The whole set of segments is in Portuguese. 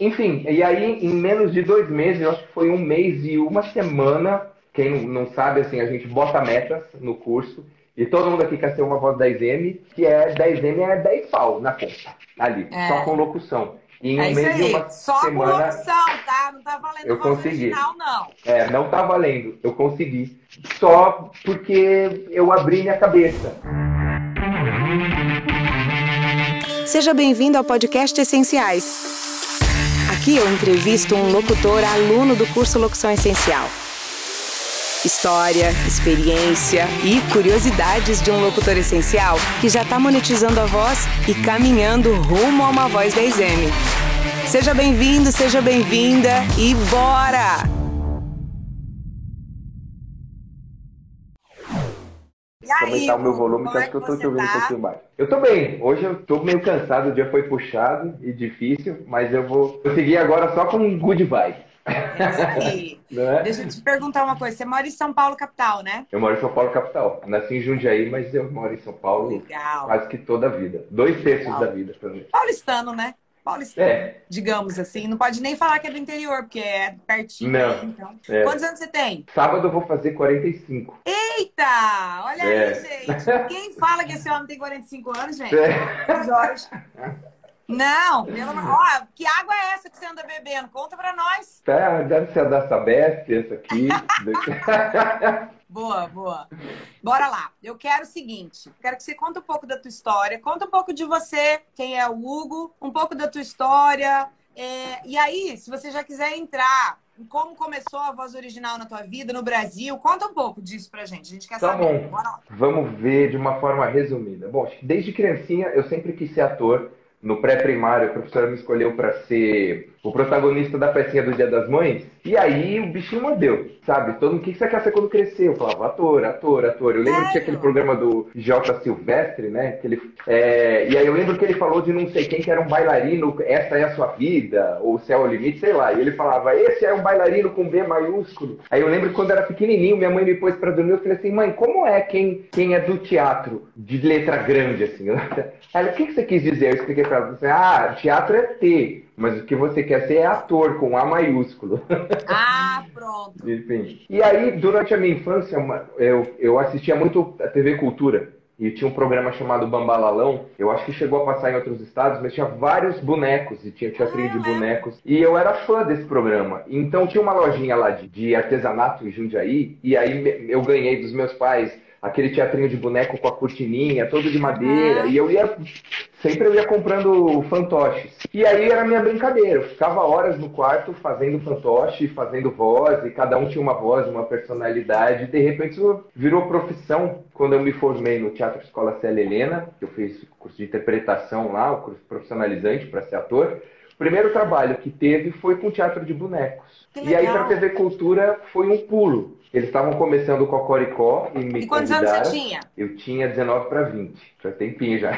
Enfim, e aí em menos de 2 meses, eu acho que foi 1 mês e 1 semana, quem não sabe, assim, a gente bota metas no curso, e todo mundo aqui quer ser uma voz 10M, que é 10M é 10 pau na conta, ali, só com locução. E em um mês e uma só semana, com locução, tá? Não tá valendo eu voz consegui. Original, não. É, não tá valendo, eu consegui. Só porque eu abri minha cabeça. Seja bem-vindo ao Podcast Essenciais. Aqui eu entrevisto um locutor aluno do curso Locução Essencial. História, experiência e curiosidades de um locutor essencial que já está monetizando a voz e caminhando rumo a uma voz 10M. Seja bem-vindo, seja bem-vinda e bora! Aumentar o meu volume, que acho que eu tô te ouvindo um pouquinho mais. Eu tô bem, hoje eu tô meio cansado, o dia foi puxado e difícil, mas eu vou conseguir agora só com um good vibe. É? Deixa eu te perguntar uma coisa, você mora em São Paulo, capital, né? Eu moro em São Paulo, capital. Nasci em Jundiaí, mas eu moro em São Paulo quase que toda a vida. 2/3 da vida, pelo menos. Paulistano, né? Paulistano, digamos assim. Não pode nem falar que é do interior, porque é pertinho. Não. Aí, então. É. Quantos anos você tem? Sábado eu vou fazer 45. Eita! Olha aí, gente. Quem fala que esse homem tem 45 anos, gente? Jorge. Não, pelo amor. Ó, que água é essa que você anda bebendo? Conta pra nós. Tá, deve ser da Sabesp, essa aqui. Boa, boa. Bora lá. Eu quero o seguinte, quero que você conte um pouco da tua história, conta um pouco de você, quem é o Hugo, um pouco da tua história. E aí, se você já quiser entrar em como começou a voz original na tua vida, no Brasil, conta um pouco disso pra gente. A gente quer saber. Bora lá. Vamos ver de uma forma resumida. Bom, desde criancinha eu sempre quis ser ator. No pré-primário, a professora me escolheu para ser o protagonista da pecinha do Dia das Mães. E aí o bichinho mordeu, sabe? Todo mundo, o que você quer ser quando crescer? Eu falava, ator, ator, ator. Eu lembro que tinha aquele programa do J. Silvestre, né? Que ele, e aí eu lembro que ele falou de não sei quem que era um bailarino, essa é a sua vida, ou o céu é o limite, sei lá. E ele falava, esse é um bailarino com B maiúsculo. Aí eu lembro que quando era pequenininho, minha mãe me pôs para dormir, eu falei assim, mãe, como é quem é do teatro de letra grande, assim? Ela, o que você quis dizer? Eu expliquei para ela, teatro é T. Mas o que você quer ser é ator, com A maiúsculo. Ah, pronto. Enfim. E aí, durante a minha infância, eu assistia muito a TV Cultura. E tinha um programa chamado Bambalalão. Eu acho que chegou a passar em outros estados, mas tinha vários bonecos. E tinha teatrinho de bonecos. E eu era fã desse programa. Então tinha uma lojinha lá de artesanato em Jundiaí. E aí eu ganhei dos meus pais aquele teatrinho de boneco com a cortininha, todo de madeira. E eu ia... Sempre eu ia comprando fantoches. E aí era a minha brincadeira. Eu ficava horas no quarto fazendo fantoche, fazendo voz. E cada um tinha uma voz, uma personalidade. De repente isso virou profissão. Quando eu me formei no Teatro Escola Célia Helena, eu fiz curso de interpretação lá, o curso profissionalizante para ser ator. O primeiro trabalho que teve foi com teatro de bonecos. E aí para a TV Cultura foi um pulo. Eles estavam começando o Cocoricó e me convidaram. E quantos anos você tinha? Eu tinha 19 para 20. Já tempinho já.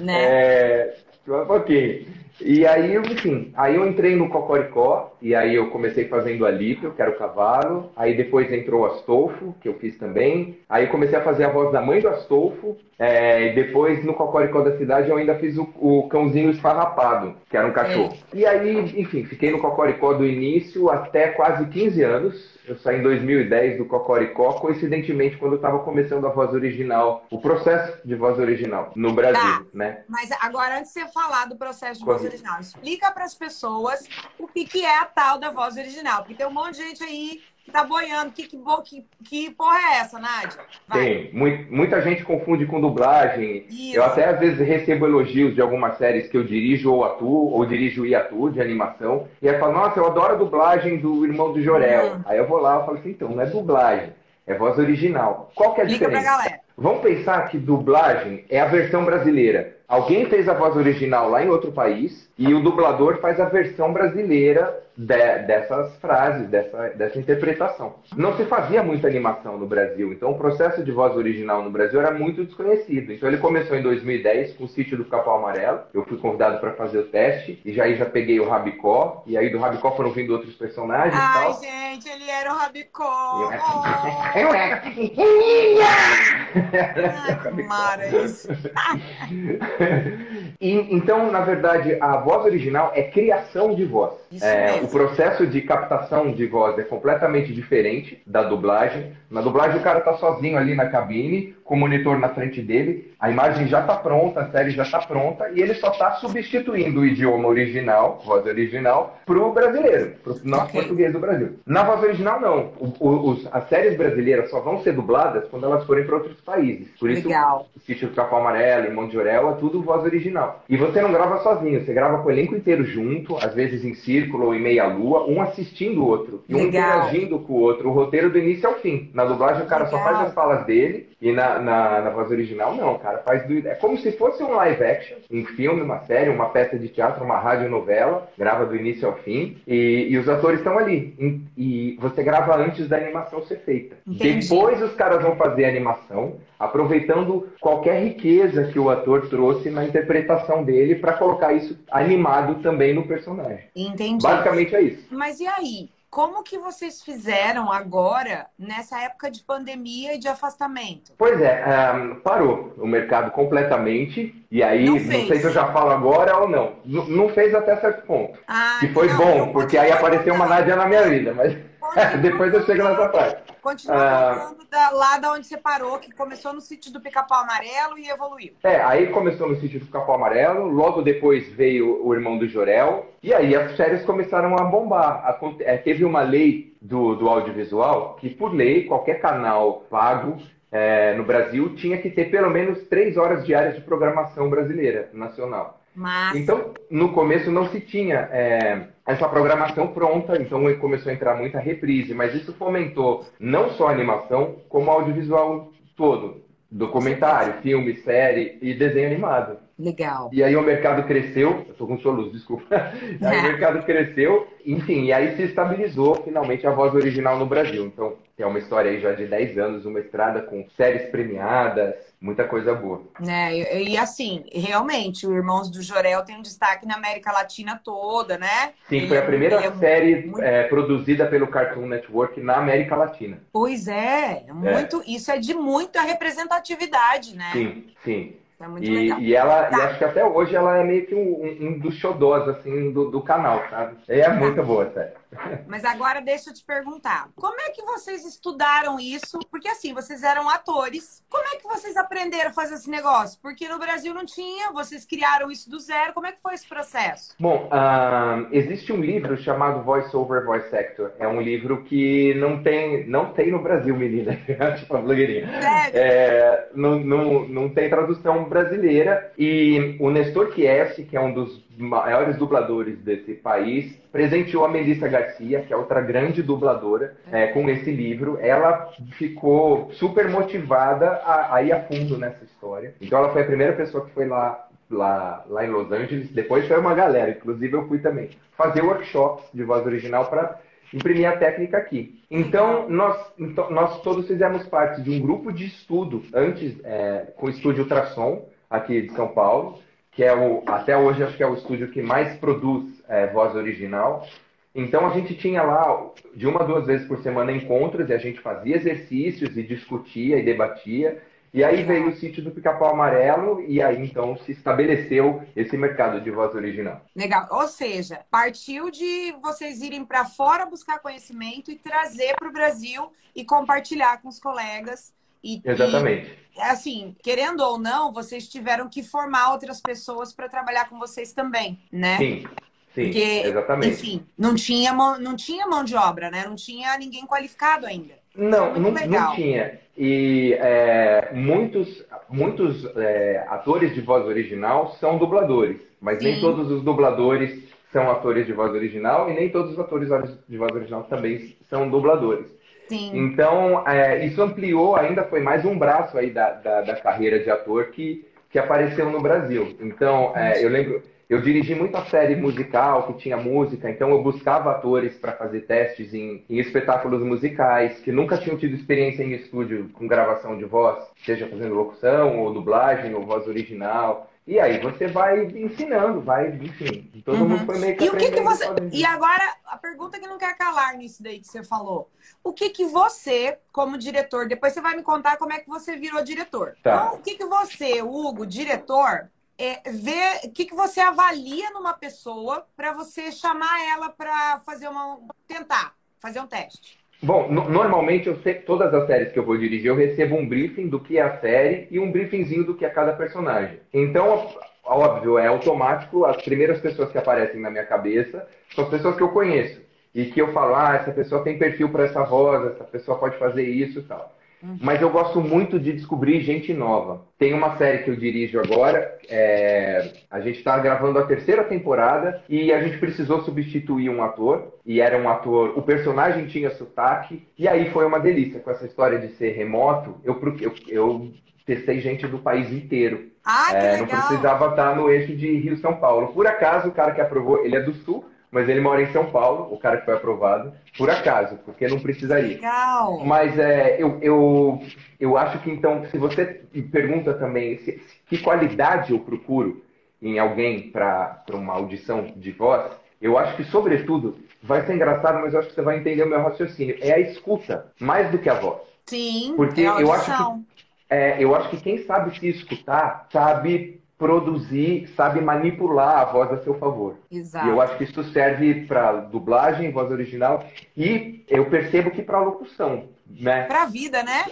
Né? Um pouquinho. E aí, enfim, aí eu entrei no Cocoricó e aí eu comecei fazendo Alípio, que era o cavalo. Aí depois entrou o Astolfo, que eu fiz também. Aí eu comecei a fazer a voz da mãe do Astolfo. E depois no Cocoricó da cidade eu ainda fiz o cãozinho esfarrapado, que era um cachorro. E aí, enfim, fiquei no Cocoricó do início até quase 15 anos. Eu saí em 2010 do Cocoricó, coincidentemente quando eu estava começando a voz original, o processo de voz original no Brasil, né? Mas agora, antes de você falar do processo de voz original, explica para as pessoas o que é a tal da voz original, porque tem um monte de gente aí que tá boiando. Que porra é essa, Nádia? Tem. Muita gente confunde com dublagem. Isso. Eu até, às vezes, recebo elogios de algumas séries que eu dirijo ou atuo, ou dirijo e atuo, de animação. E aí fala, nossa, eu adoro a dublagem do Irmão do Jorel. Aí eu vou lá e falo assim, então, não é dublagem, é voz original. Qual que é a diferença? Pra galera. Vamos pensar que dublagem é a versão brasileira. Alguém fez a voz original lá em outro país e o dublador faz a versão brasileira dessas frases, dessa interpretação. Não se fazia muita animação no Brasil, então o processo de voz original no Brasil era muito desconhecido. Então ele começou em 2010 com o Sítio do Pica-Pau Amarelo. Eu fui convidado para fazer o teste e já peguei o Rabicó. E aí do Rabicó foram vindo outros personagens e tal. Ai, gente, ele era o Rabicó! Eu era! Ai, que mara isso! E, então, na verdade, a voz original é criação de voz. O processo de captação de voz é completamente diferente da dublagem. Na dublagem, o cara tá sozinho ali na cabine, com o monitor na frente dele, a imagem já tá pronta, a série já tá pronta, e ele só tá substituindo o idioma original, voz original, pro brasileiro, pro nosso português do Brasil. Na voz original, não. As séries brasileiras só vão ser dubladas quando elas forem para outros países. Por isso, o Sítio do Pica-Pau Amarelo, Irmão do Jorel, é tudo voz original. E você não grava sozinho, você grava com o elenco inteiro junto, às vezes em círculo ou em meia-lua, um assistindo o outro, e um interagindo com o outro, o roteiro do início ao fim. Na dublagem, o cara só faz as falas dele, e na voz original, não, o cara faz do... É como se fosse um live action, um filme, uma série, uma peça de teatro, uma radionovela, grava do início ao fim, e os atores estão ali. E você grava antes da animação ser feita. Entendi. Depois os caras vão fazer a animação, aproveitando qualquer riqueza que o ator trouxe na interpretação dele para colocar isso animado também no personagem. Entendi. Basicamente é isso. Mas e aí? Como que vocês fizeram agora, nessa época de pandemia e de afastamento? Pois é, parou o mercado completamente. E aí, não sei se eu já falo agora ou não. Não fez até certo ponto. Que foi bom, porque aí apareceu uma Nádia na minha vida. Mas depois eu chego nessa parte. Continua falando lá da onde você parou, que começou no Sítio do Pica-Pau Amarelo e evoluiu. Aí começou no Sítio do Pica-Pau Amarelo, logo depois veio o Irmão do Jorel. E aí as séries começaram a bombar. Teve uma lei do audiovisual que, por lei, qualquer canal pago no Brasil tinha que ter pelo menos 3 horas diárias de programação brasileira, nacional. Massa. Então, no começo não se tinha essa programação pronta, então começou a entrar muita reprise, mas isso fomentou não só a animação, como o audiovisual todo. Documentário, filme, série e desenho animado. Legal. E aí o mercado cresceu, eu tô com soluço, desculpa. Aí o mercado cresceu, enfim, e aí se estabilizou finalmente a voz original no Brasil. Então, tem uma história aí já de 10 anos, uma estrada com séries premiadas, muita coisa boa. E assim, realmente, o Irmãos do Jorel tem um destaque na América Latina toda, né? Sim, foi a primeira série produzida pelo Cartoon Network na América Latina. Pois é, isso é de muita representatividade, né? Sim, sim. É muito legal. E acho que até hoje ela é meio que um dos xodós, assim, do canal, sabe? É muito boa, sério. Mas agora deixa eu te perguntar, como é que vocês estudaram isso? Porque assim, vocês eram atores, como é que vocês aprenderam a fazer esse negócio? Porque no Brasil não tinha, vocês criaram isso do zero, como é que foi esse processo? Bom, existe um livro chamado Voice Over, Voice Actor. É um livro que não tem no Brasil, menina, tipo a blogueirinha. Não tem tradução brasileira, e o Nestor Chiesi, que é um dos maiores dubladores desse país, presenteou a Melissa Garcia, que é outra grande dubladora, com esse livro. Ela ficou super motivada a ir a fundo nessa história. Então ela foi a primeira pessoa que foi lá em Los Angeles. Depois foi uma galera, inclusive eu fui também, fazer workshops de voz original para imprimir a técnica aqui. Então, nós todos fizemos parte de um grupo de estudo, antes com o estúdio Trasom, aqui de São Paulo, que é até hoje acho que é o estúdio que mais produz voz original. Então a gente tinha lá de 1 a 2 vezes por semana encontros, e a gente fazia exercícios e discutia e debatia. E aí veio o Sítio do Pica-Pau Amarelo, e aí então se estabeleceu esse mercado de voz original. Legal, ou seja, partiu de vocês irem para fora buscar conhecimento e trazer para o Brasil e compartilhar com os colegas. Exatamente. Assim, querendo ou não, vocês tiveram que formar outras pessoas para trabalhar com vocês também, né? Sim, sim, porque, exatamente. Enfim, não tinha mão de obra, né? Não tinha ninguém qualificado ainda. Não tinha. E muitos atores de voz original são dubladores, mas nem todos os dubladores são atores de voz original, e nem todos os atores de voz original também são dubladores. Sim. Então, isso ampliou, ainda foi mais um braço aí da carreira de ator que apareceu no Brasil. Então, eu lembro, eu dirigi muita série musical que tinha música, então eu buscava atores para fazer testes em espetáculos musicais, que nunca tinham tido experiência em estúdio com gravação de voz, seja fazendo locução, ou dublagem, ou voz original. E aí você vai ensinando, enfim, todo mundo foi meio que aprendendo. E agora, a pergunta que não quer calar nisso daí que você falou. O que que você, como diretor, depois você vai me contar como é que você virou diretor. Tá. Então, o que que você, Hugo, diretor, ver o que você avalia numa pessoa para você chamar ela para fazer tentar fazer um teste. Bom, normalmente eu sei, todas as séries que eu vou dirigir, eu recebo um briefing do que é a série e um briefingzinho do que é cada personagem. Então, óbvio, é automático, as primeiras pessoas que aparecem na minha cabeça são as pessoas que eu conheço. E que eu falo, ah, essa pessoa tem perfil para essa voz, essa pessoa pode fazer isso e tal. Mas eu gosto muito de descobrir gente nova. Tem uma série que eu dirijo agora, a gente está gravando a 3ª temporada e a gente precisou substituir um ator. E era um ator, o personagem tinha sotaque, e aí foi uma delícia. Com essa história de ser remoto, eu testei gente do país inteiro. Ah, que legal! Não precisava estar no eixo de Rio-São Paulo. Por acaso, o cara que aprovou, ele é do Sul, mas ele mora em São Paulo, o cara que foi aprovado, por acaso, porque não precisaria. Legal. Mas eu acho que, então, se você pergunta também que qualidade eu procuro em alguém para uma audição de voz, eu acho que, sobretudo, vai ser engraçado, mas eu acho que você vai entender o meu raciocínio. É a escuta, mais do que a voz. Sim, porque é a audição. Eu acho que quem sabe se escutar, sabe produzir, sabe manipular a voz a seu favor. Exato. E eu acho que isso serve para dublagem, voz original, e eu percebo que para locução, né? Para a vida, né?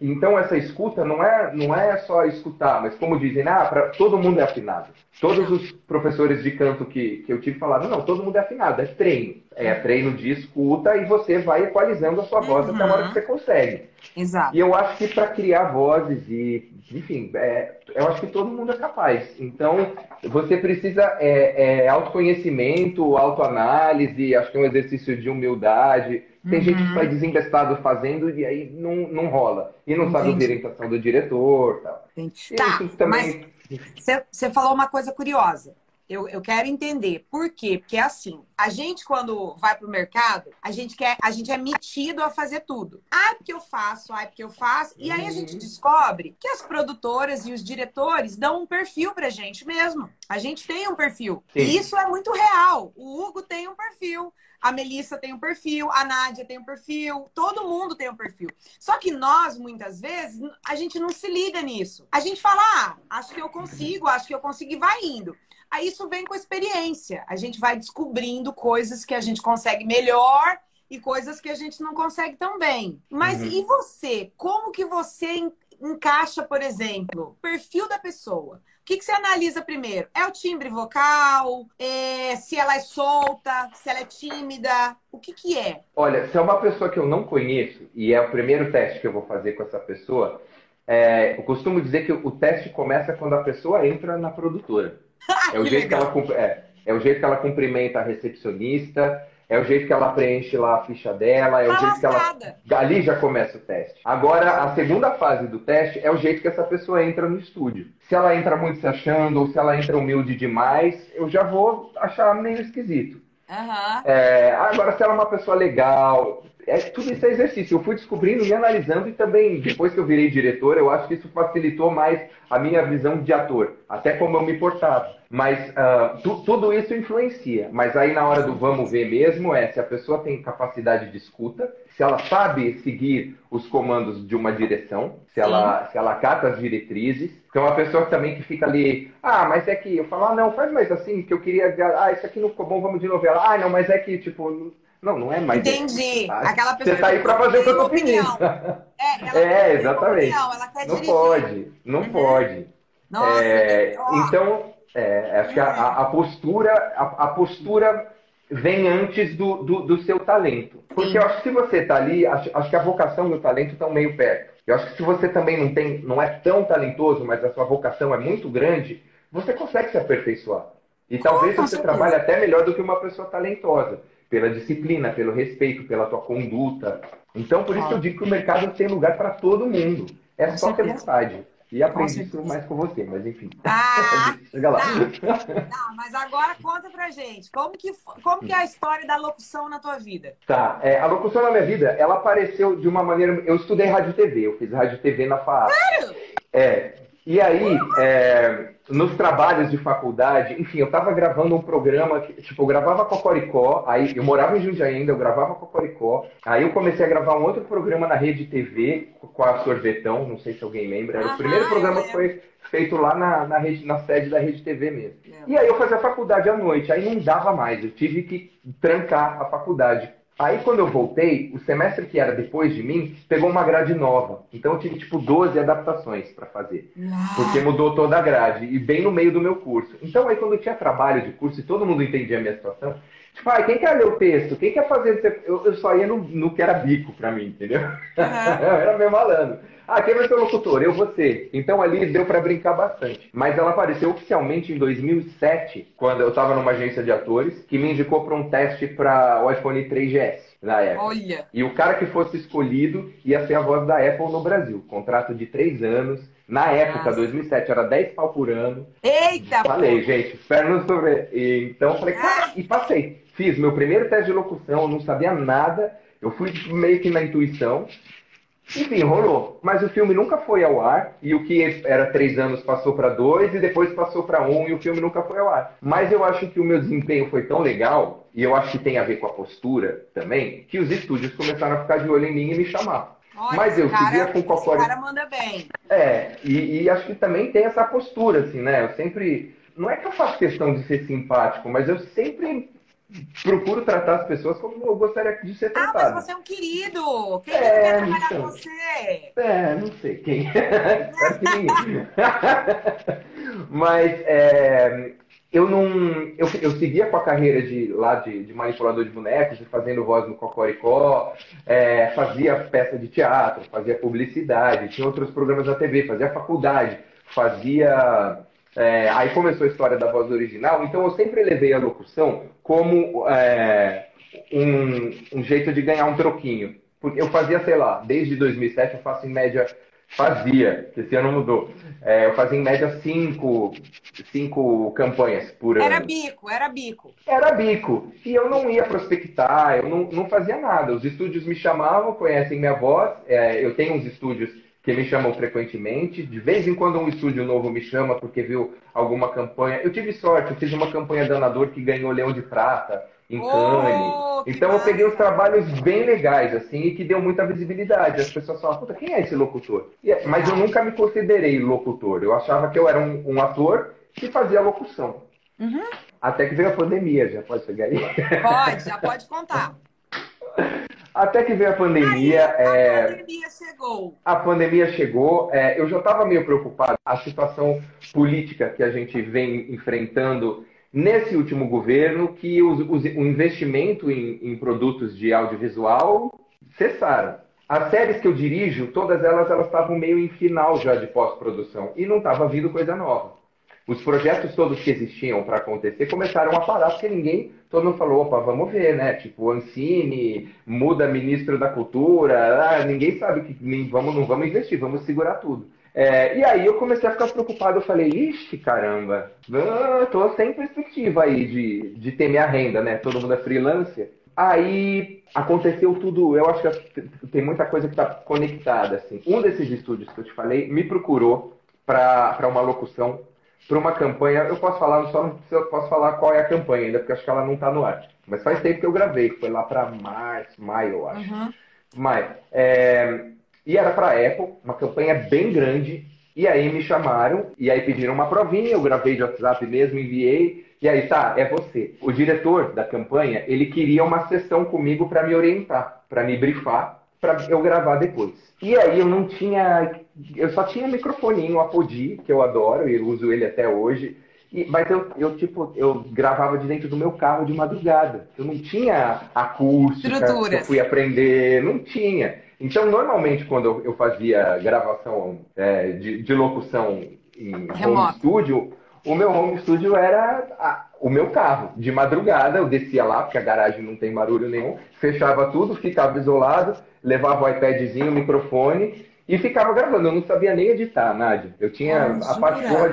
Então essa escuta não é só escutar, mas como dizem, todo mundo é afinado. Todos os professores de canto que eu tive falaram, não, todo mundo é afinado, é treino. É treino de escuta e você vai equalizando a sua voz até a hora que você consegue. Exato. E eu acho que para criar vozes e, enfim, eu acho que todo mundo é capaz. Então, você precisa autoconhecimento, autoanálise, acho que é um exercício de humildade. Tem gente que vai desinvestado fazendo e aí não rola. E não sabe a orientação do diretor. Tal. Isso também... Mas você falou uma coisa curiosa. Eu quero entender. Por quê? Porque é assim, a gente quando vai pro mercado, a gente é metido a fazer tudo. Ah, porque eu faço, ah, porque eu faço. E aí a gente descobre que as produtoras e os diretores dão um perfil pra gente mesmo. A gente tem um perfil. Sim. E isso é muito real. O Hugo tem um perfil. A Melissa tem um perfil, a Nádia tem um perfil, todo mundo tem um perfil. Só que nós, muitas vezes, a gente não se liga nisso. A gente fala, acho que eu consigo, e vai indo. Aí isso vem com experiência. A gente vai descobrindo coisas que a gente consegue melhor e coisas que a gente não consegue tão bem. Mas e você? Como que você encaixa, por exemplo, o perfil da pessoa? O que você analisa primeiro? É o timbre vocal? Se ela é solta? Se ela é tímida? O que é? Olha, se é uma pessoa que eu não conheço, e é o primeiro teste que eu vou fazer com essa pessoa, eu costumo dizer que o teste começa quando a pessoa entra na produtora. É o jeito que ela cumprimenta a recepcionista, é o jeito que ela preenche lá a ficha dela, é o jeito que ela... Dali já começa o teste. Agora, a segunda fase do teste é o jeito que essa pessoa entra no estúdio. Se ela entra muito se achando ou se ela entra humilde demais, eu já vou achar meio esquisito. Agora, se ela é uma pessoa legal... Tudo isso é exercício. Eu fui descobrindo, me analisando e também, depois que eu virei diretor, eu acho que isso facilitou mais a minha visão de ator. Até como eu me portava. Mas tudo isso influencia. Mas aí na hora do vamos ver mesmo se a pessoa tem capacidade de escuta, se ela sabe seguir os comandos de uma direção, se ela acata as diretrizes. Então a pessoa também que fica ali, mas é que eu falo, não, faz mais assim, que eu queria, isso aqui não ficou bom, vamos de novela. Não, mas é que, tipo... Não é mais... Entendi. Tá? Aquela pessoa... Você tá aí para fazer o que eu tô pedindo. Ela exatamente. Ela quer dirigir. Não pode. Nossa, então, acho que a postura vem antes do seu talento. Porque eu acho que se você tá ali, acho que a vocação e o talento estão meio perto. Eu acho que se você também não é tão talentoso, mas a sua vocação é muito grande, você consegue se aperfeiçoar. E talvez você trabalhe até melhor do que uma pessoa talentosa. Pela disciplina, pelo respeito, pela tua conduta. Então, por isso que eu digo que o mercado tem lugar para todo mundo. É com só ter vontade. E aprendi isso mais com você, mas enfim. Chega lá. Mas agora conta pra gente. Como que é a história da locução na tua vida? A locução na minha vida, ela apareceu de uma maneira... Eu estudei rádio e TV. Eu fiz rádio e TV na FAAP. Sério? E aí, nos trabalhos de faculdade, enfim, eu tava gravando um programa, eu gravava Cocoricó, aí eu morava em Jundiaí ainda, eu gravava Cocoricó, aí eu comecei a gravar um outro programa na Rede TV, com a Sorvetão, não sei se alguém lembra, era o primeiro programa que foi feito lá na sede da Rede TV mesmo. É. E aí eu fazia a faculdade à noite, aí não dava mais, eu tive que trancar a faculdade. Aí quando eu voltei, o semestre que era depois de mim, pegou uma grade nova. Então eu tive tipo 12 adaptações para fazer. Uau. Porque mudou toda a grade, e bem no meio do meu curso. Então aí quando eu tinha trabalho de curso e todo mundo entendia a minha situação, tipo, ah, quem quer ler o texto? Quem quer fazer? Eu só ia no que era bico pra mim, entendeu? Uhum. Eu era meio malandro. Ah, quem vai ser o locutor? Eu vou ser. Então ali deu pra brincar bastante. Mas ela apareceu oficialmente em 2007, quando eu tava numa agência de atores, que me indicou pra um teste pra o iPhone 3GS, na época. Olha. E o cara que fosse escolhido ia ser a voz da Apple no Brasil. Contrato de 3 anos. Na época, 2007, era 10 pau por ano. Eita! Falei, pô, gente, pernas sobre... Então eu falei, cara, e passei. Fiz meu primeiro teste de locução, eu não sabia nada. Eu fui meio que na intuição. Enfim, rolou. Mas o filme nunca foi ao ar. E o que era 3 anos passou para 2 e depois passou para 1 e o filme nunca foi ao ar. Mas eu acho que o meu desempenho foi tão legal, e eu acho que tem a ver com a postura também, que os estúdios começaram a ficar de olho em mim e me chamar. Olha, mas eu seguia com Cocoricó. O cara manda bem. É, e acho que também tem essa postura, assim, né? Eu sempre... Não é que eu faço questão de ser simpático, mas eu sempre... procuro tratar as pessoas como eu gostaria de ser tratado. Ah, mas você é um querido! Quem quer trabalhar com você? É, não sei quem. Mas eu seguia com a carreira de manipulador de bonecos, de fazendo voz no Cocoricó, fazia peça de teatro, fazia publicidade, tinha outros programas na TV, fazia faculdade, fazia... aí começou a história da voz original, então eu sempre levei a locução como um jeito de ganhar um troquinho. Porque eu fazia, sei lá, desde 2007 eu faço em média, que esse ano mudou, eu fazia em média 5 campanhas por ano. Era bico. E eu não ia prospectar, eu não fazia nada. Os estúdios me chamavam, conhecem minha voz, eu tenho uns estúdios que me chamam frequentemente, de vez em quando um estúdio novo me chama porque viu alguma campanha. Eu tive sorte, eu fiz uma campanha Danador que ganhou Leão de Prata em Cannes. Então eu peguei uns trabalhos bem legais, assim, e que deu muita visibilidade. As pessoas falam, puta, quem é esse locutor? Mas eu nunca me considerei locutor. Eu achava que eu era um ator que fazia locução. Uhum. Até que veio a pandemia, já pode chegar aí? Pode, já pode contar. Até que veio a pandemia. Aí, a pandemia chegou. Eu já estava meio preocupado. A situação política que a gente vem enfrentando nesse último governo, que o investimento em produtos de audiovisual cessaram. As séries que eu dirijo, todas elas estavam meio em final já de pós-produção. E não estava vindo coisa nova. Os projetos todos que existiam para acontecer começaram a parar, porque todo mundo falou, opa, vamos ver, né? Tipo, Ancine, muda ministro da cultura, ninguém sabe que não vamos investir, vamos segurar tudo. E aí eu comecei a ficar preocupado, eu falei, ixi, caramba, tô sem perspectiva aí de ter minha renda, né? Todo mundo é freelancer. Aí aconteceu tudo, eu acho que tem muita coisa que está conectada, assim. Um desses estúdios que eu te falei me procurou para uma locução, para uma campanha. Eu posso falar, qual é a campanha ainda, porque acho que ela não está no ar. Mas faz tempo que eu gravei, foi lá para maio, eu acho. Uhum. E era para a Apple, uma campanha bem grande. E aí me chamaram, e aí pediram uma provinha, eu gravei de WhatsApp mesmo, enviei. E aí, é você. O diretor da campanha, ele queria uma sessão comigo para me orientar, para me brifar, para eu gravar depois. E aí eu não tinha... Eu só tinha um microfoninho, a Apodi, que eu adoro e uso ele até hoje. Mas eu gravava de dentro do meu carro de madrugada. Eu não tinha acústica, que eu fui aprender, não tinha. Então, normalmente, quando eu fazia gravação de locução em home studio, o meu home studio era o meu carro. De madrugada, eu descia lá, porque a garagem não tem barulho nenhum, fechava tudo, ficava isolado, levava o iPadzinho, o microfone... E ficava gravando, eu não sabia nem editar, Nádia. Eu tinha a pachorra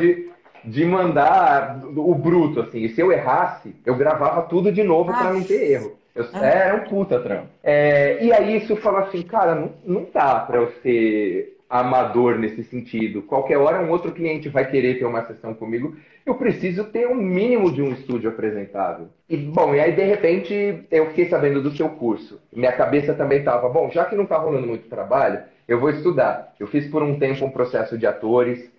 de mandar o bruto, assim. E se eu errasse, eu gravava tudo de novo para não ter erro. Era um puta trampo. E aí isso fala assim, cara, não dá para eu ser amador nesse sentido. Qualquer hora um outro cliente vai querer ter uma sessão comigo. Eu preciso ter um mínimo de um estúdio apresentável. E aí de repente eu fiquei sabendo do seu curso. Minha cabeça também estava, já que não está rolando muito trabalho... Eu vou estudar. Eu fiz por um tempo um processo de atores,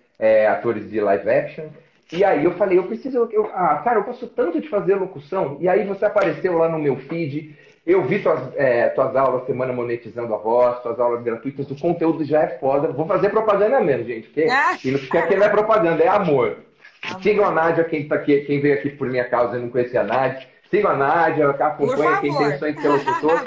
atores de live action. E aí eu falei, eu gosto tanto de fazer locução. E aí você apareceu lá no meu feed. Eu vi tuas aulas Semana Monetizando a Voz, tuas aulas gratuitas, o conteúdo já é foda. Vou fazer propaganda mesmo, gente. E não fica que não é propaganda, é amor. Sigam a Nádia, quem veio aqui por minha causa e não conhecia a Nádia. Sigam a Nádia, acompanha quem tem sonho de ser locutor.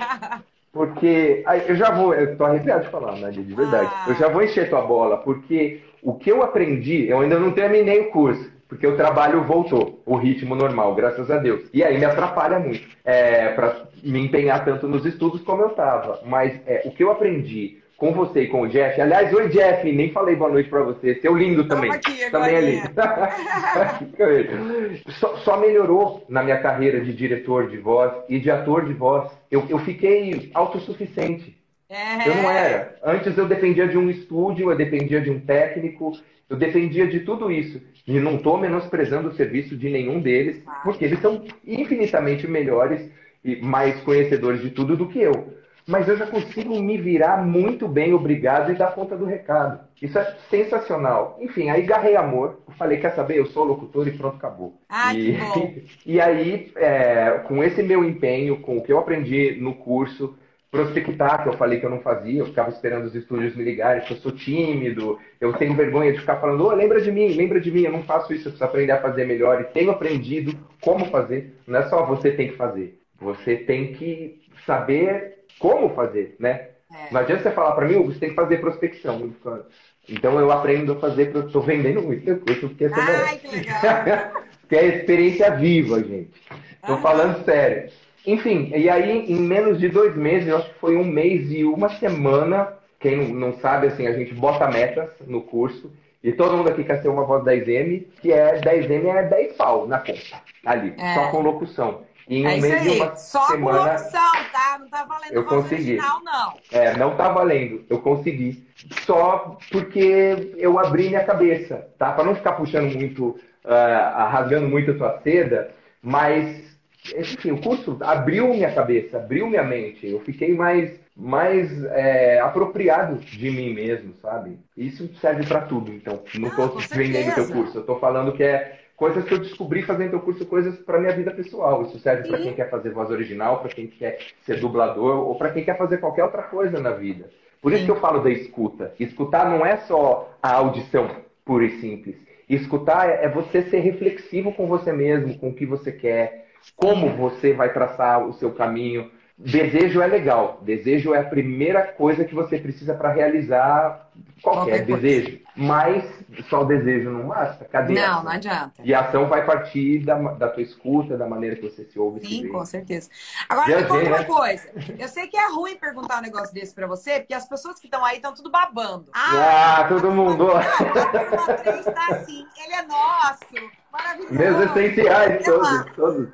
Porque eu já vou... Eu tô arrepiado de falar, Nádia, de verdade. Eu já vou encher tua bola, porque o que eu aprendi, eu ainda não terminei o curso. Porque o trabalho voltou, o ritmo normal, graças a Deus. E aí me atrapalha muito para me empenhar tanto nos estudos como eu estava. Mas o que eu aprendi com você e com o Jeff... Aliás, oi, Jeff, nem falei boa noite para você. Seu lindo também. Aqui, também é lindo. Só melhorou na minha carreira de diretor de voz e de ator de voz. Eu fiquei autossuficiente. Eu não era. Antes eu dependia de um estúdio, eu dependia de um técnico... Eu defendia de tudo isso. E não estou menosprezando o serviço de nenhum deles, porque eles são infinitamente melhores e mais conhecedores de tudo do que eu. Mas eu já consigo me virar muito bem, obrigado, e dar conta do recado. Isso é sensacional. Enfim, aí garrei amor. Falei, quer saber? Eu sou locutor e pronto, acabou. E aí, com esse meu empenho, com o que eu aprendi no curso... Prospectar, que eu falei que eu não fazia, eu ficava esperando os estúdios me ligarem, que eu sou tímido, eu tenho vergonha de ficar falando, lembra de mim, eu não faço isso, eu preciso aprender a fazer melhor, e tenho aprendido como fazer. Não é só você tem que fazer, você tem que saber como fazer, né? Não adianta você falar para mim, Hugo, você tem que fazer prospecção. Então eu aprendo a fazer, eu estou vendendo muito, porque essa é a experiência viva, gente. Estou falando sério. Enfim, e aí em menos de 2 meses, eu acho que foi 1 mês e 1 semana, quem não sabe, assim, a gente bota metas no curso, e todo mundo aqui quer ser uma voz 10M, que é 10M é 10 pau na conta, ali, só com locução. E em um mês e uma só semana, com locução, tá? Não tá valendo eu consegui. Original, não. Não tá valendo, eu consegui. Só porque eu abri minha cabeça, tá? Pra não ficar puxando muito, rasgando muito a tua seda, mas... Enfim, o curso abriu minha cabeça, abriu minha mente. Eu fiquei mais apropriado de mim mesmo, sabe? Isso serve pra tudo, então. Não tô vendendo teu curso. Eu tô falando que é coisas que eu descobri fazendo teu curso, coisas pra minha vida pessoal. Isso serve pra quem quer fazer voz original, pra quem quer ser dublador ou pra quem quer fazer qualquer outra coisa na vida. Por isso que eu falo da escuta. Escutar não é só a audição pura e simples. Escutar é você ser reflexivo com você mesmo, com o que você quer. Como você vai traçar o seu caminho. Desejo é legal. Desejo é a primeira coisa que você precisa para realizar qualquer desejo. Mas só o desejo não basta. Cadê a ação? Não adianta. E a ação vai partir da tua escuta, da maneira que você se ouve. Sim, com certeza. Agora me conta uma coisa. Eu sei que é ruim perguntar um negócio desse para você, porque as pessoas que estão aí estão tudo babando. Todo mundo. A turma 3 tá assim. Ele é nosso. Meus essenciais, todos.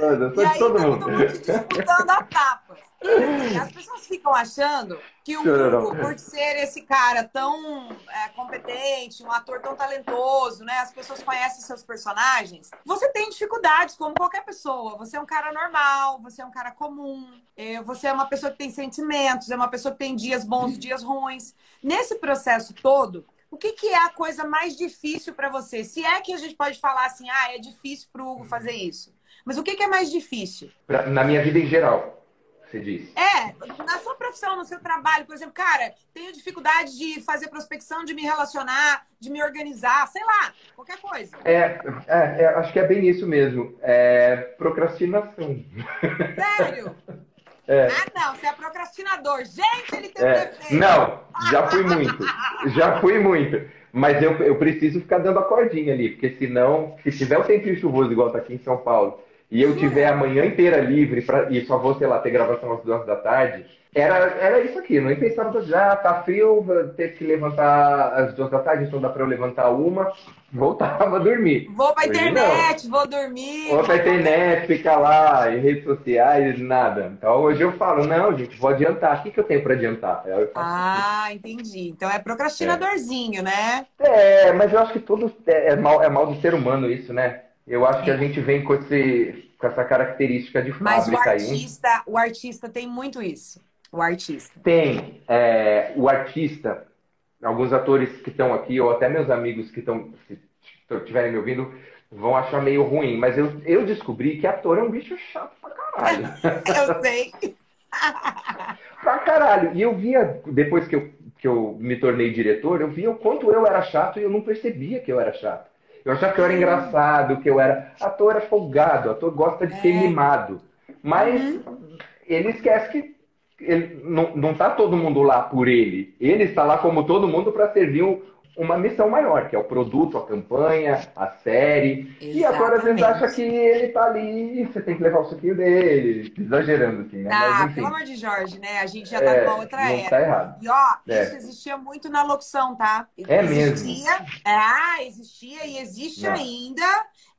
E aí, todo mundo disputando a tapa. Assim, as pessoas ficam achando que o Hugo, por ser esse cara tão competente, um ator tão talentoso, né? As pessoas conhecem seus personagens. Você tem dificuldades, como qualquer pessoa. Você é um cara normal, você é um cara comum, você é uma pessoa que tem sentimentos, é uma pessoa que tem dias bons e dias ruins. Nesse processo todo... O que é a coisa mais difícil para você? Se é que a gente pode falar assim, é difícil para o Hugo fazer isso. Mas o que é mais difícil? Na minha vida em geral, você diz. Na sua profissão, no seu trabalho, por exemplo, cara, tenho dificuldade de fazer prospecção, de me relacionar, de me organizar, sei lá, qualquer coisa. Acho que é bem isso mesmo. Procrastinação. Sério? Não, você é procrastinador. Gente, ele tem defeito. Não, já fui muito. Mas eu preciso ficar dando a cordinha ali, porque senão, se tiver um tempinho chuvoso igual tá aqui em São Paulo, e eu tiver a manhã inteira livre, e só vou, sei lá, ter gravação às 2 da tarde, era isso aqui, não pensava, tá frio, ter que levantar às 2 da tarde, então dá pra eu levantar 1, voltava a dormir. Vou pra internet, hoje, vou dormir. Vou pra internet, ficar lá em redes sociais, nada. Então hoje eu falo, não, gente, vou adiantar. O que eu tenho pra adiantar? Entendi. Então é procrastinadorzinho, né? Mas eu acho que tudo é mal do ser humano isso, né? Eu acho que a gente vem com essa característica de fábrica. Mas o artista tem muito isso. O artista. Tem. O artista, alguns atores que estão aqui, ou até meus amigos que estão, se estiverem me ouvindo, vão achar meio ruim. Mas eu descobri que ator é um bicho chato pra caralho. Eu sei. Pra caralho. E eu via, depois que eu me tornei diretor, eu via o quanto eu era chato e eu não percebia que eu era chato. Eu achava que eu era engraçado, que eu era... Ator é folgado, ator gosta de ser mimado. Mas ele esquece que ele não está todo mundo lá por ele. Ele está lá como todo mundo para servir uma missão maior, que é o produto, a campanha, a série. Exatamente. E agora às vezes acha que ele tá ali, você tem que levar o suquinho dele, exagerando assim, né? Ah, mas, pelo amor de Jorge, né? A gente já tá com uma outra era. Tá errado. E ó, isso existia muito na locução, tá? Existia e existe ainda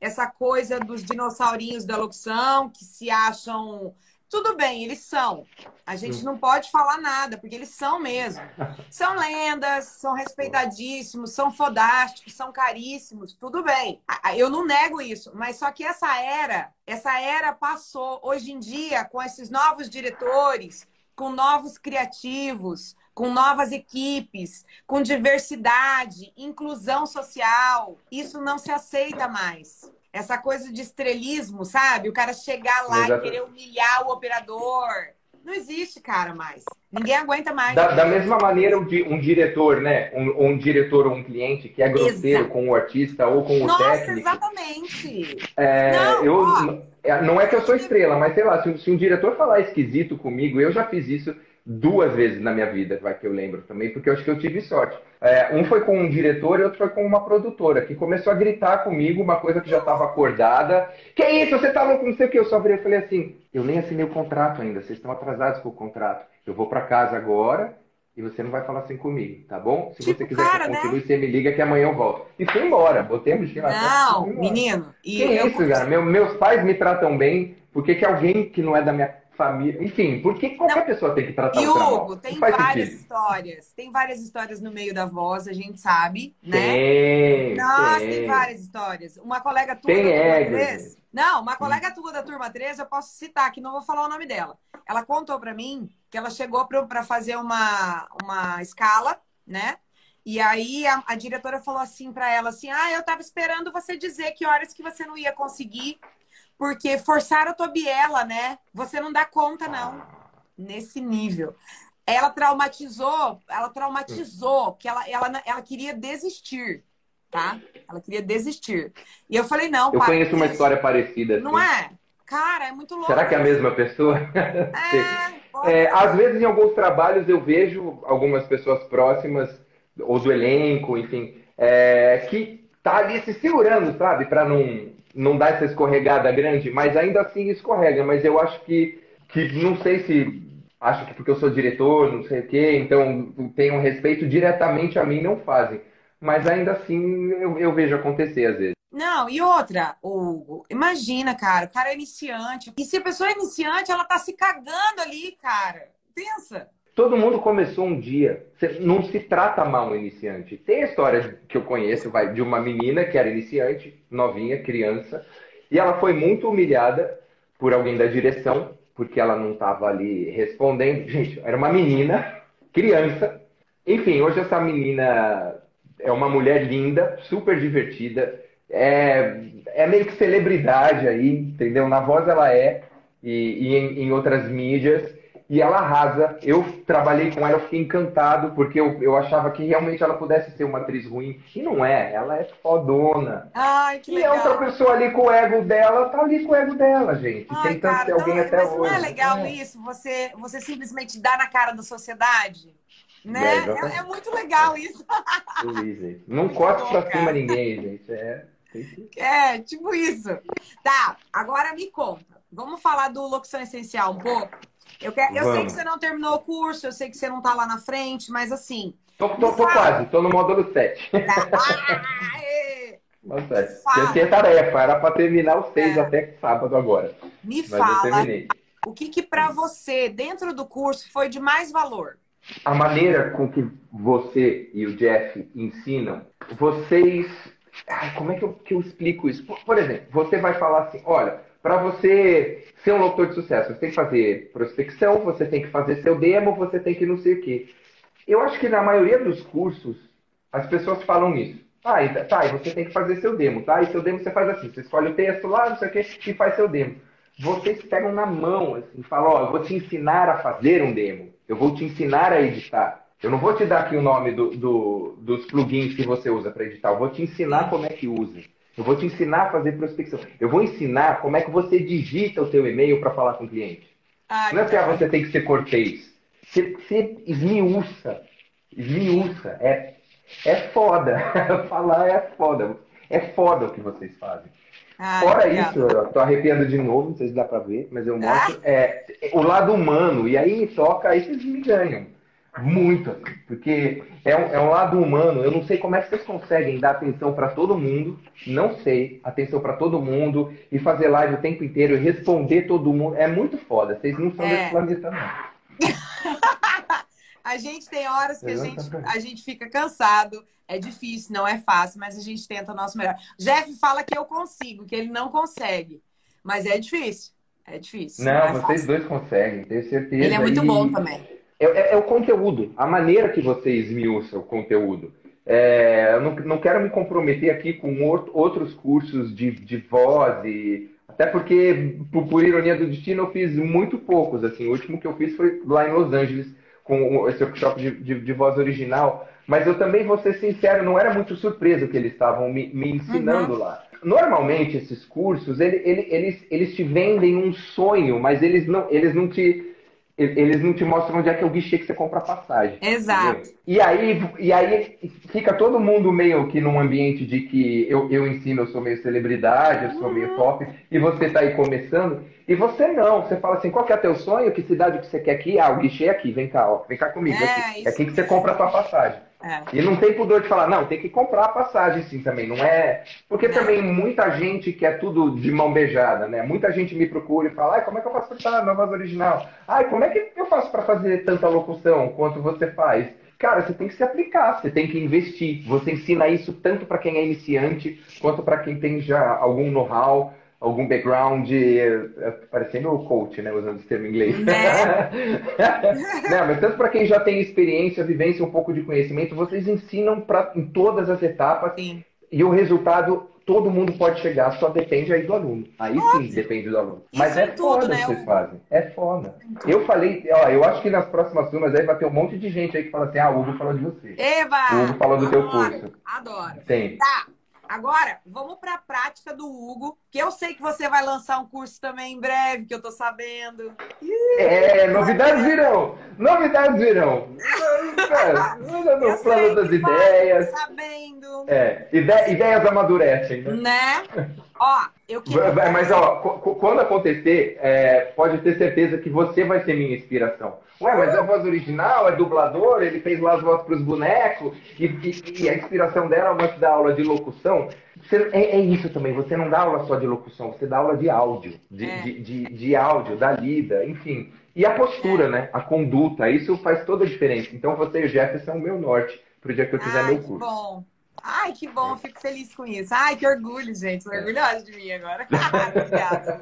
essa coisa dos dinossaurinhos da locução que se acham... Tudo bem, eles são. A gente não pode falar nada, porque eles são mesmo. São lendas, são respeitadíssimos, são fodásticos, são caríssimos, tudo bem. Eu não nego isso, mas só que essa era passou. Hoje em dia, com esses novos diretores, com novos criativos, com novas equipes, com diversidade, inclusão social, isso não se aceita mais. Essa coisa de estrelismo, sabe? O cara chegar lá e querer humilhar o operador. Não existe, cara, mais. Ninguém aguenta mais. Da mesma maneira, um diretor, né? Um diretor ou um cliente que é grosseiro com o artista ou com o técnico. Nossa, exatamente. Não é que eu sou estrela, mas sei lá, se um diretor falar esquisito comigo, eu já fiz isso 2 vezes na minha vida, vai que eu lembro também, porque eu acho que eu tive sorte. Um foi com um diretor e outro foi com uma produtora, que começou a gritar comigo uma coisa que já estava acordada. Que isso? Você tá louco? Não sei o que. Eu só virei e falei assim, eu nem assinei o contrato ainda, vocês estão atrasados com o contrato. Eu vou para casa agora e você não vai falar assim comigo, tá bom? Se você quiser que eu continue, você me liga que amanhã eu volto. E fui embora, botei a mochila. Não, menino. Que isso, cara? Meus pais me tratam bem, porque que alguém que não é da minha... família. Enfim, porque qualquer pessoa tem que tratar o trauma. Hugo, tem várias histórias. Tem várias histórias no meio da voz, a gente sabe, né? Tem várias histórias. Uma colega tua da Turma 3... Não, uma colega tua da Turma 3, eu posso citar, que não vou falar o nome dela. Ela contou pra mim que ela chegou pra fazer uma escala, né? E aí a diretora falou assim pra ela, assim, eu tava esperando você dizer que horas que você não ia conseguir... Porque forçaram a tua biela, né? Você não dá conta, não. Nesse nível. Ela traumatizou, que ela queria desistir, tá? Ela queria desistir. E eu falei, não, eu conheço uma história parecida. Assim. Não é? Cara, é muito louco. Será que é a mesma pessoa? Às vezes, em alguns trabalhos, eu vejo algumas pessoas próximas, ou do elenco, enfim, que tá ali se segurando, sabe? Pra não dá essa escorregada grande, mas ainda assim escorrega. Mas eu acho que não sei se... Acho que porque eu sou diretor, não sei o quê, então tem um respeito diretamente a mim, não fazem. Mas ainda assim eu vejo acontecer às vezes. Não, e outra, Hugo, imagina, cara, o cara é iniciante. E se a pessoa é iniciante, ela tá se cagando ali, cara. Pensa. Todo mundo começou um dia. Não se trata mal um iniciante. Tem a história que eu conheço de uma menina que era iniciante, novinha, criança, e ela foi muito humilhada por alguém da direção, porque ela não estava ali respondendo. Gente, era uma menina, criança. Enfim, hoje essa menina é uma mulher linda, super divertida, é meio que celebridade aí, entendeu? Na voz ela e em outras mídias. E ela arrasa. Eu trabalhei com ela, eu fiquei encantado, porque eu achava que realmente ela pudesse ser uma atriz ruim. E não é, ela é fodona. Ai, que legal. E a outra pessoa ali com o ego dela, tá ali com o ego dela, gente. Ai, tentando ser alguém até hoje. Mas não é legal isso? Você simplesmente dá na cara da sociedade? Né? É muito legal isso. Não corte pra cima ninguém, gente. É, tipo isso. Tá, agora me conta. Vamos falar do Locução Essencial um pouco? Eu sei que você não terminou o curso, eu sei que você não tá lá na frente, mas assim... Tô quase, tô no módulo 7. Eu tinha tarefa, era pra terminar os 6 até sábado agora. Mas fala, o que pra você, dentro do curso, foi de mais valor? A maneira com que você e o Jeff ensinam, vocês... Ai, como é que eu explico isso? Por exemplo, você vai falar assim, olha... Para você ser um locutor de sucesso, você tem que fazer prospecção, você tem que fazer seu demo, você tem que não sei o quê. Eu acho que na maioria dos cursos, as pessoas falam isso. Ah, tá, e você tem que fazer seu demo, tá? E seu demo você faz assim, você escolhe o texto lá, não sei o quê, e faz seu demo. Vocês pegam na mão, assim, falam, ó, eu vou te ensinar a fazer um demo, eu vou te ensinar a editar. Eu não vou te dar aqui o nome dos plugins que você usa para editar, eu vou te ensinar como é que usa. Eu vou te ensinar a fazer prospecção. Eu vou ensinar como é que você digita o seu e-mail para falar com o cliente. Ai, não é que você tem que ser cortês. Você esmiuça. Esmiuça. É foda. Falar é foda. É foda o que vocês fazem. Ai, fora legal. Isso, eu tô arrepiando de novo, não sei se dá para ver, mas eu mostro o lado humano. E aí toca, aí vocês me ganham. Muito. Porque é um lado humano. Eu não sei como é que vocês conseguem dar atenção para todo mundo. Não sei. Atenção para todo mundo. E fazer live o tempo inteiro. E responder todo mundo. É muito foda. Vocês não são desse planeta, não. A gente tem horas que a gente fica cansado. É difícil, não é fácil. Mas a gente tenta o nosso melhor. Jeff fala que eu consigo. Que ele não consegue. Mas é difícil. É difícil. Não, vocês dois conseguem. Tenho certeza. Ele é muito bom também. É o conteúdo, a maneira que vocês miuçam o conteúdo. Eu não quero me comprometer aqui com outros cursos de voz, até porque, por ironia do destino, eu fiz muito poucos. Assim, o último que eu fiz foi lá em Los Angeles, com esse workshop de voz original. Mas eu também vou ser sincero, não era muito surpresa o que eles estavam me ensinando lá. Normalmente, esses cursos, eles te vendem um sonho, mas eles não te mostram onde é que é o guichê que você compra a passagem. Exato. E aí fica todo mundo meio que num ambiente de que eu ensino, eu sou meio celebridade, eu sou meio top, e você tá aí começando, e você não. Você fala assim, qual que é teu sonho? Que cidade que você quer aqui? Ah, o guichê é aqui, vem cá, ó, vem cá comigo. É aqui que você compra a tua passagem. E não tem pudor de falar, não, tem que comprar a passagem sim também, não é... Porque também muita gente quer tudo de mão beijada, né? Muita gente me procura e fala, ai, como é que eu faço pra estar na voz original? Ai, como é que eu faço pra fazer tanta locução quanto você faz? Cara, você tem que se aplicar, você tem que investir. Você ensina isso tanto pra quem é iniciante, quanto pra quem tem já algum know-how, algum background, parecendo o coach, né? Usando esse termo em inglês. Não, mas tanto para quem já tem experiência, vivência, um pouco de conhecimento, vocês ensinam em todas as etapas. Sim. E o resultado, todo mundo pode chegar, só depende aí do aluno. Aí sim, depende do aluno. Isso, mas é foda o que vocês fazem. É foda. Eu falei, ó, eu acho que nas próximas turmas aí vai ter um monte de gente aí que fala assim, ah, o Hugo falou de você. Eba! O Hugo falou do teu curso. Adoro. Sim. Tá. Agora, vamos para a prática do Hugo, que eu sei que você vai lançar um curso também em breve, que eu tô sabendo. Novidades virão! Novidades virão! No plano das ideias. Eu tô sabendo. Ideias amadurecem, né? Ó, eu queria... Mas, ó, quando acontecer, pode ter certeza que você vai ser minha inspiração. Ué, mas é a voz original, é dublador, ele fez lá as vozes para os bonecos, e a inspiração dela é da aula de locução. É isso também, você não dá aula só de locução, você dá aula de áudio, de áudio, da lida, enfim. E a postura, né? A conduta, isso faz toda a diferença. Então você e o Jefferson são o meu norte para o dia que eu fizer meu curso. Bom. Ai, que bom, fico feliz com isso. Ai, que orgulho, gente, tô orgulhosa de mim agora. Obrigada.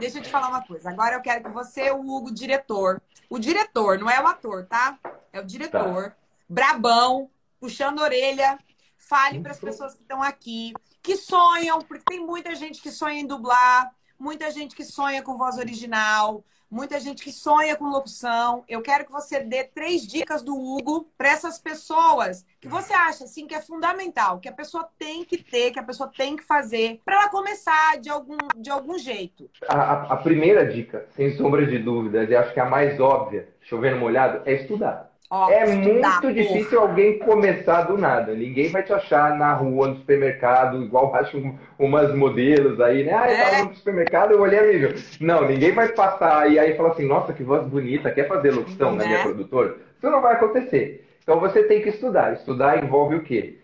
Deixa eu te falar uma coisa. Agora eu quero que você, o Hugo, diretor. O diretor, não é o ator, tá? É o diretor. Tá. Brabão, puxando a orelha. Fale para as pessoas que estão aqui, que sonham, porque tem muita gente que sonha em dublar, muita gente que sonha com voz original, muita gente que sonha com locução. Eu quero que você dê 3 dicas do Hugo para essas pessoas que você acha assim, que é fundamental, que a pessoa tem que ter, que a pessoa tem que fazer para ela começar de algum jeito. A primeira dica, sem sombra de dúvidas, e acho que a mais óbvia, chovendo molhado, é estudar. Muito difícil alguém começar do nada. Ninguém vai te achar na rua, no supermercado, igual acham umas modelos aí, né? Ah, eu tava no supermercado, eu olhei amigo. Não, ninguém vai passar e aí fala assim, nossa, que voz bonita, quer fazer locução na minha produtora? Isso não vai acontecer. Então você tem que estudar. Estudar envolve o quê?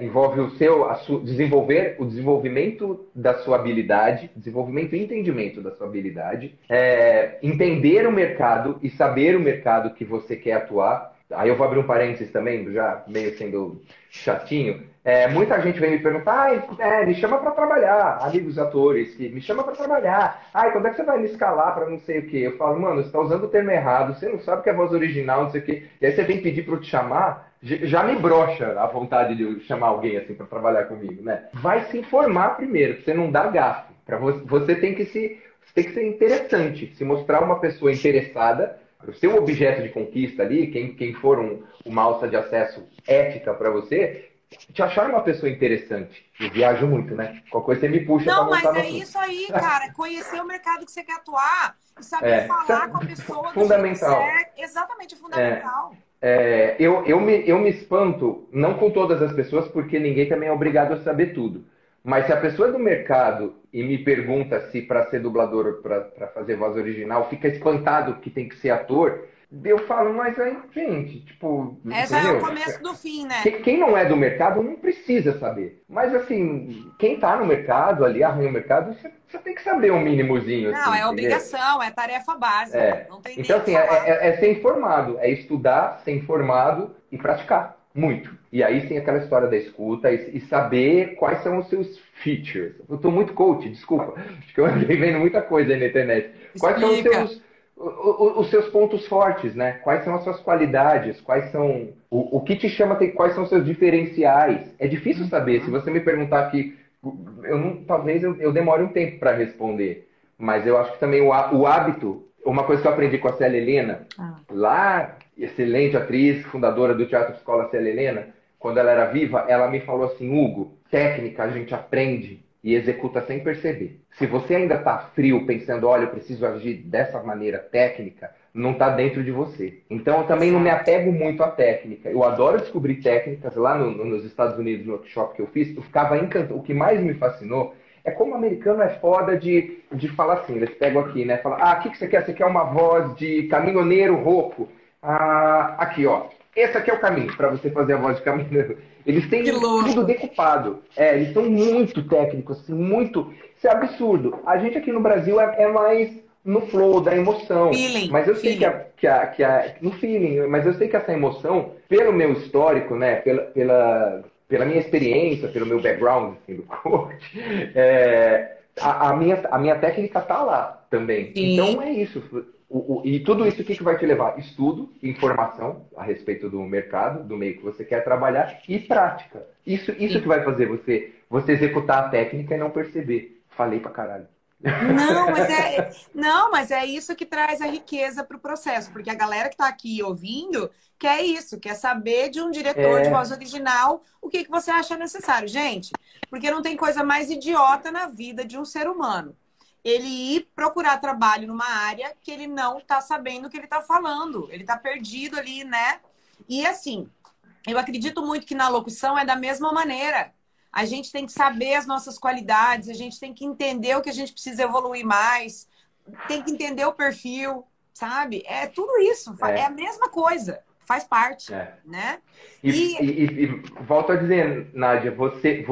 Envolve o desenvolvimento da sua habilidade, desenvolvimento e entendimento da sua habilidade, entender o mercado e saber o mercado que você quer atuar, Aí eu vou abrir um parênteses também, já meio sendo chatinho. Muita gente vem me perguntar, me chama para trabalhar, amigos atores, que me chama para trabalhar. Ai, quando é que você vai me escalar para não sei o quê? Eu falo, mano, você está usando o termo errado, você não sabe o que é voz original, não sei o quê. E aí você vem pedir para eu te chamar, já me brocha a vontade de chamar alguém assim para trabalhar comigo, né? Vai se informar primeiro, pra você não dar gafe. Você tem que ser interessante, se mostrar uma pessoa interessada. O seu objeto de conquista ali, quem for uma alça de acesso ética para você, te achar uma pessoa interessante. Eu viajo muito, né? Qualquer coisa você me puxa pra voltar. Não, mas é isso aí, cara. Conhecer o mercado que você quer atuar e saber falar com a pessoa. Fundamental. Do jeito que você... Exatamente, fundamental. Eu me espanto, não com todas as pessoas, porque ninguém também é obrigado a saber tudo. Mas se a pessoa é do mercado e me pergunta se para ser dublador ou para fazer voz original, fica espantado que tem que ser ator, eu falo, mas aí, gente, tipo... já é o começo do fim, né? Quem não é do mercado não precisa saber. Mas, assim, quem tá no mercado, ali, arranha o mercado, você tem que saber um mínimozinho. Não, assim, é obrigação, entendeu? É tarefa básica. Não tem então, assim, é ser informado, é estudar, ser informado e praticar. Muito. E aí sim aquela história da escuta e saber quais são os seus features. Eu tô muito coach, desculpa. Acho que eu andei vendo muita coisa aí na internet. Explica. Quais são os seus pontos fortes, né? Quais são as suas qualidades? Quais são... O que te chama... Quais são os seus diferenciais? É difícil saber. Se você me perguntar aqui... Talvez eu demore um tempo para responder. Mas eu acho que também o hábito... Uma coisa que eu aprendi com a Célia Helena, lá, excelente atriz, fundadora do Teatro Escola Célia Helena, quando ela era viva, ela me falou assim, Hugo, técnica a gente aprende e executa sem perceber. Se você ainda está frio, pensando, olha, eu preciso agir dessa maneira técnica, não está dentro de você. Então eu também não me apego muito à técnica. Eu adoro descobrir técnicas. Lá nos Estados Unidos, no workshop que eu fiz, eu ficava encantado. O que mais me fascinou... É como o americano é foda de falar assim, eles pegam aqui, né? Fala, o que você quer? Você quer uma voz de caminhoneiro rouco? Aqui, ó. Esse aqui é o caminho, para você fazer a voz de caminhoneiro. Eles têm tudo decupado. Eles são muito técnicos, assim, muito... Isso é absurdo. A gente aqui no Brasil é mais no flow, da emoção. Feeling. Mas eu sei que no feeling, mas eu sei que essa emoção, pelo meu histórico, né? Pela minha experiência, pelo meu background assim, do coach, a minha técnica está lá também. Sim. Então é isso. E tudo isso, o que vai te levar? Estudo, informação a respeito do mercado, do meio que você quer trabalhar e prática. Isso que vai fazer você executar a técnica e não perceber. Falei pra caralho. Não, mas é isso que traz a riqueza para o processo, porque a galera que está aqui ouvindo quer isso, quer saber de um diretor de voz original o que você acha necessário, gente, porque não tem coisa mais idiota na vida de um ser humano, ele ir procurar trabalho numa área que ele não está sabendo o que ele está falando, ele está perdido ali, né? E assim, eu acredito muito que na locução é da mesma maneira. A gente tem que saber as nossas qualidades, a gente tem que entender o que a gente precisa evoluir mais, tem que entender o perfil, sabe? É tudo isso, é a mesma coisa, faz parte, né? E volto a dizer, Nádia, você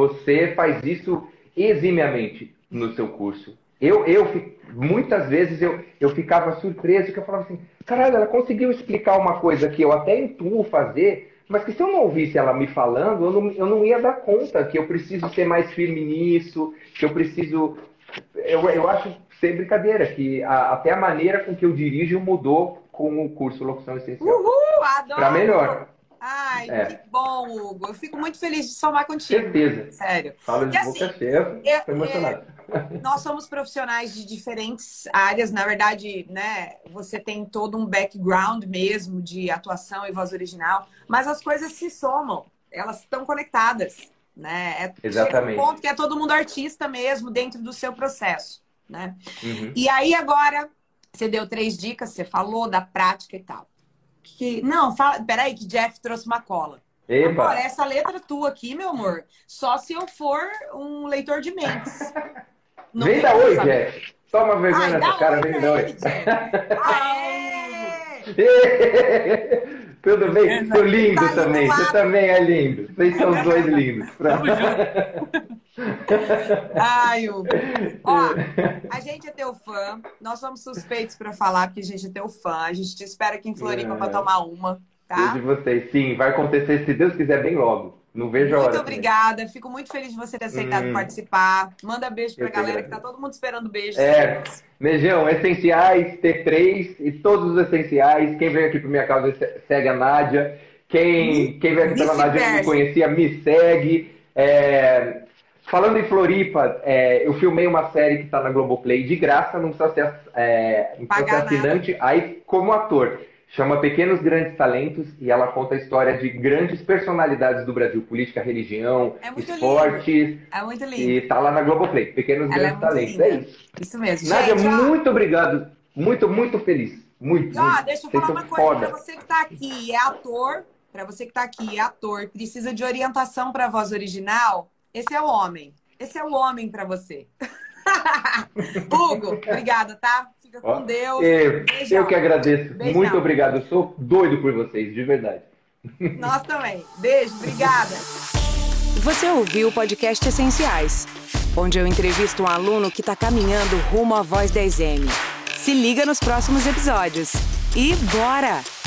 faz isso eximiamente no seu curso. Muitas vezes eu ficava surpreso, que eu falava assim, caralho, ela conseguiu explicar uma coisa que eu até intuo fazer... Mas que se eu não ouvisse ela me falando, eu não ia dar conta que eu preciso ser mais firme nisso, que eu preciso... Eu acho, sem brincadeira, que até a maneira com que eu dirijo mudou com o curso Locução Essencial. Uhul! Adoro! Pra melhor. Ai, que bom, Hugo. Eu fico muito feliz de somar contigo. Certeza. Sério. Fala de boca cheia, estou emocionado. Nós somos profissionais de diferentes áreas. Na verdade, né, você tem todo um background mesmo de atuação e voz original, mas as coisas se somam, elas estão conectadas, né? Exatamente. Chega um ponto que é todo mundo artista mesmo dentro do seu processo, né? Uhum. E aí agora, você deu 3 dicas, você falou da prática e tal. Peraí, que Jeff trouxe uma cola. Eba. Agora, essa letra tua aqui, meu amor, só se eu for um leitor de mentes. Vem da oi, Jeff. Toma vergonha nessa cara, vem da oi. Tudo bem? Sou lindo tá também, você também é lindo. Vocês são os dois lindos. Ai, Hugo. Ó, a gente é teu fã. Nós somos suspeitos pra falar, porque a gente é teu fã. A gente te espera aqui em Floripa pra tomar uma. Tá? E de vocês, sim. Vai acontecer, se Deus quiser, bem logo. Não vejo a hora. Muito obrigada. Também. Fico muito feliz de você ter aceitado participar. Manda beijo pra galera, que tá todo mundo esperando beijo. É. Nejão, Essenciais, T3 e todos os essenciais. Quem veio aqui por minha causa segue a Nádia. Quem veio aqui pela Nádia que me conhecia, me segue. É... Falando em Floripa, eu filmei uma série que está na Globoplay de graça, não precisa ser, assinante, aí como ator. Chama Pequenos Grandes Talentos e ela conta a história de grandes personalidades do Brasil. Política, religião, esportes. É muito lindo. E tá lá na Globoplay. Pequenos Grandes Talentos. Linda. É isso. Isso mesmo. Nádia, gente, muito obrigado. Muito, muito feliz. Muito, muito. Deixa eu falar uma coisa para você que tá aqui. É ator. Para você que tá aqui, é ator. Precisa de orientação para a voz original. Esse é o homem. Esse é o homem para você. Hugo, obrigada, tá? Fica com Deus. Eu que agradeço. Beijão. Muito obrigado. Eu sou doido por vocês, de verdade. Nós também. Beijo, obrigada. Você ouviu o Podcast Essenciais, onde eu entrevisto um aluno que está caminhando rumo à Voz 10M. Se liga nos próximos episódios. E bora!